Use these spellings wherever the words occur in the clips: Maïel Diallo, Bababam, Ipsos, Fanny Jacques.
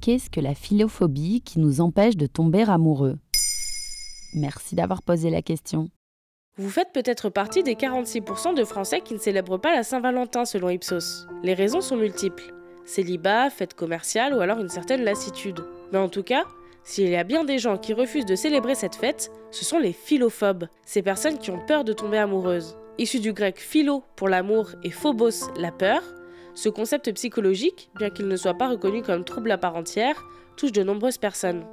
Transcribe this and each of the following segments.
qu'est-ce que la philophobie qui nous empêche de tomber amoureux ? Merci d'avoir posé la question. Vous faites peut-être partie des 46% de Français qui ne célèbrent pas la Saint-Valentin selon Ipsos. Les raisons sont multiples. Célibat, fête commerciale ou alors une certaine lassitude. Mais en tout cas, s'il y a bien des gens qui refusent de célébrer cette fête, ce sont les philophobes, ces personnes qui ont peur de tomber amoureuses. Issu du grec philo pour l'amour et phobos la peur, ce concept psychologique, bien qu'il ne soit pas reconnu comme trouble à part entière, touche de nombreuses personnes.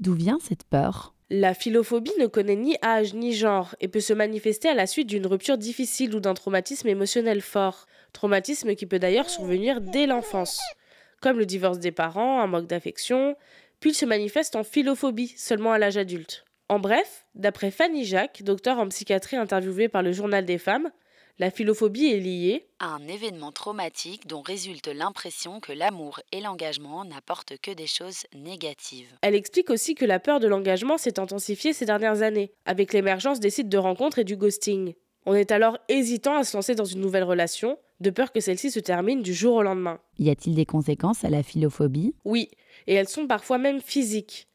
D'où vient cette peur ? La philophobie ne connaît ni âge ni genre et peut se manifester à la suite d'une rupture difficile ou d'un traumatisme émotionnel fort. Traumatisme qui peut d'ailleurs survenir dès l'enfance. Comme le divorce des parents, un manque d'affection, puis il se manifeste en philophobie, seulement à l'âge adulte. En bref, d'après Fanny Jacques, docteur en psychiatrie interviewée par le Journal des femmes, la philophobie est liée à un événement traumatique dont résulte l'impression que l'amour et l'engagement n'apportent que des choses négatives. Elle explique aussi que la peur de l'engagement s'est intensifiée ces dernières années, avec l'émergence des sites de rencontres et du ghosting. On est alors hésitant à se lancer dans une nouvelle relation, de peur que celle-ci se termine du jour au lendemain. Y a-t-il des conséquences à la philophobie ? Oui, et elles sont parfois même physiques.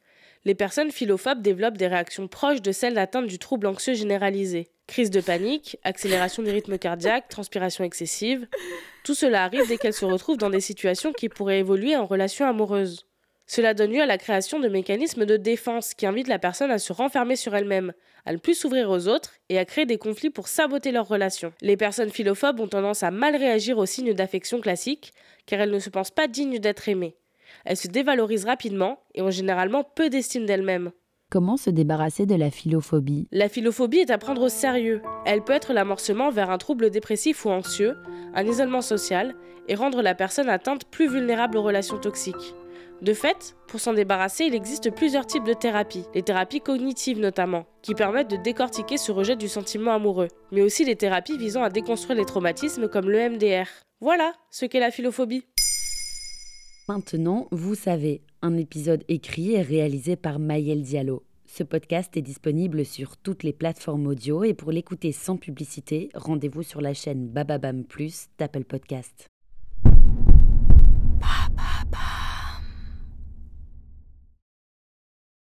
Les personnes philophobes développent des réactions proches de celles atteintes du trouble anxieux généralisé. Crise de panique, accélération du rythme cardiaque, transpiration excessive. Tout cela arrive dès qu'elles se retrouvent dans des situations qui pourraient évoluer en relation amoureuse. Cela donne lieu à la création de mécanismes de défense qui invitent la personne à se renfermer sur elle-même, à ne plus s'ouvrir aux autres et à créer des conflits pour saboter leur relation. Les personnes philophobes ont tendance à mal réagir aux signes d'affection classiques car elles ne se pensent pas dignes d'être aimées. Elles se dévalorisent rapidement et ont généralement peu d'estime d'elles-mêmes. Comment se débarrasser de la philophobie ? La philophobie est à prendre au sérieux. Elle peut être l'amorcement vers un trouble dépressif ou anxieux, un isolement social et rendre la personne atteinte plus vulnérable aux relations toxiques. De fait, pour s'en débarrasser, il existe plusieurs types de thérapies, les thérapies cognitives notamment, qui permettent de décortiquer ce rejet du sentiment amoureux, mais aussi les thérapies visant à déconstruire les traumatismes comme le MDR. Voilà ce qu'est la philophobie. Maintenant, vous savez, un épisode écrit et réalisé par Maïel Diallo. Ce podcast est disponible sur toutes les plateformes audio et pour l'écouter sans publicité, rendez-vous sur la chaîne Bababam Plus d'Apple Podcast.